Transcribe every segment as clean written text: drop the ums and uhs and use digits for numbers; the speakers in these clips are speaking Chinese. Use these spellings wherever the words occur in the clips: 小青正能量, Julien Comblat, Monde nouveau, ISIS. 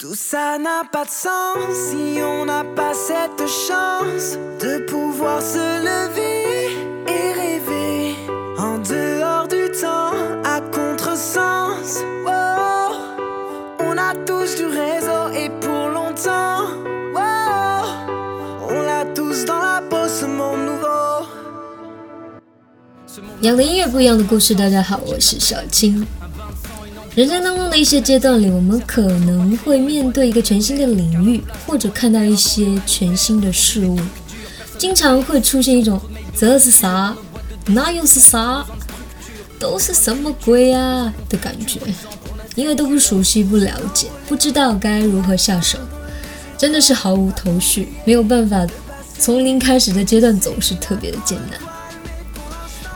Tout ça n'a pas de sens si on n'a pas cette chance de pouvoir se lever et rêver en dehors du temps à contresens. Oh, on a tous du réseau et pour longtemps. Oh, on l'a tous dans la peau, ce monde nouveau. 两个音乐不一样的故事，大家好，我是小青。人生当中的一些阶段里，我们可能会面对一个全新的领域，或者看到一些全新的事物，经常会出现一种这是啥，那又是啥，都是什么鬼啊的感觉，因为都不熟悉、不了解，不知道该如何下手，真的是毫无头绪，没有办法从零开始的阶段总是特别的艰难。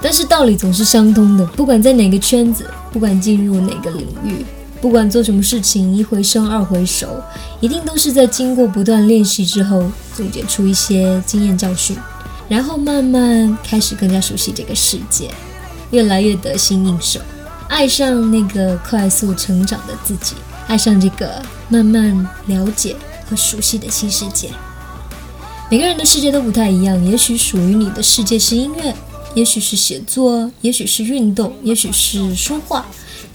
但是道理总是相通的，不管在哪个圈子，不管进入哪个领域，不管做什么事情，一回生二回熟，一定都是在经过不断练习之后，总结出一些经验教训，然后慢慢开始更加熟悉这个世界，越来越得心应手，爱上那个快速成长的自己，爱上这个慢慢了解和熟悉的新世界。每个人的世界都不太一样，也许属于你的世界是音乐，也许是写作，也许是运动，也许是说话，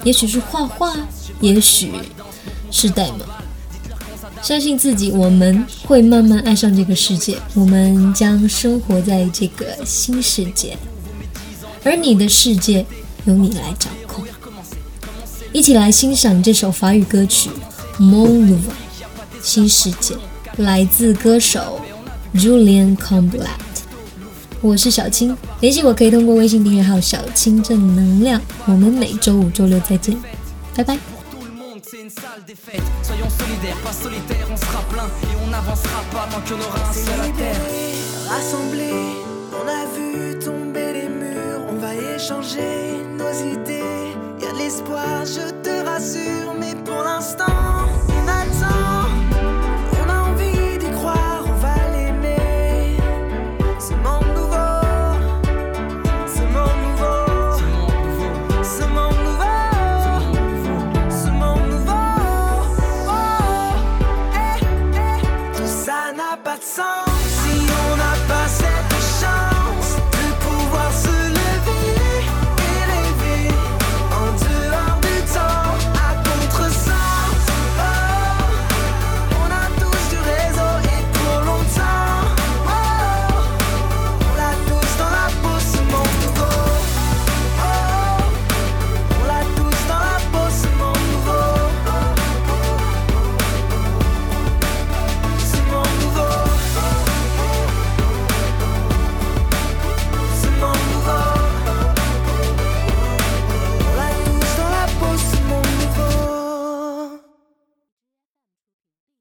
也许是画画，也许是代码。相信自己，我们会慢慢爱上这个世界，我们将生活在这个新世界，而你的世界由你来掌控。一起来欣赏这首法语歌曲《Monde nouveau》新世界，来自歌手 Julien Comblat。我是小青，联系我可以通过微信订阅号小青正能量，我们每周五周六再见，拜拜。C'est une salle des fêtes, soyons solidaires, pas solitaires, on sera plein et on n'avancera pas moins que nos reins sur la terre. Rassemblés, on a vu tomber les murs, on va échanger nos idées, y a de l'espoir, je te rassure, mais pour l'instant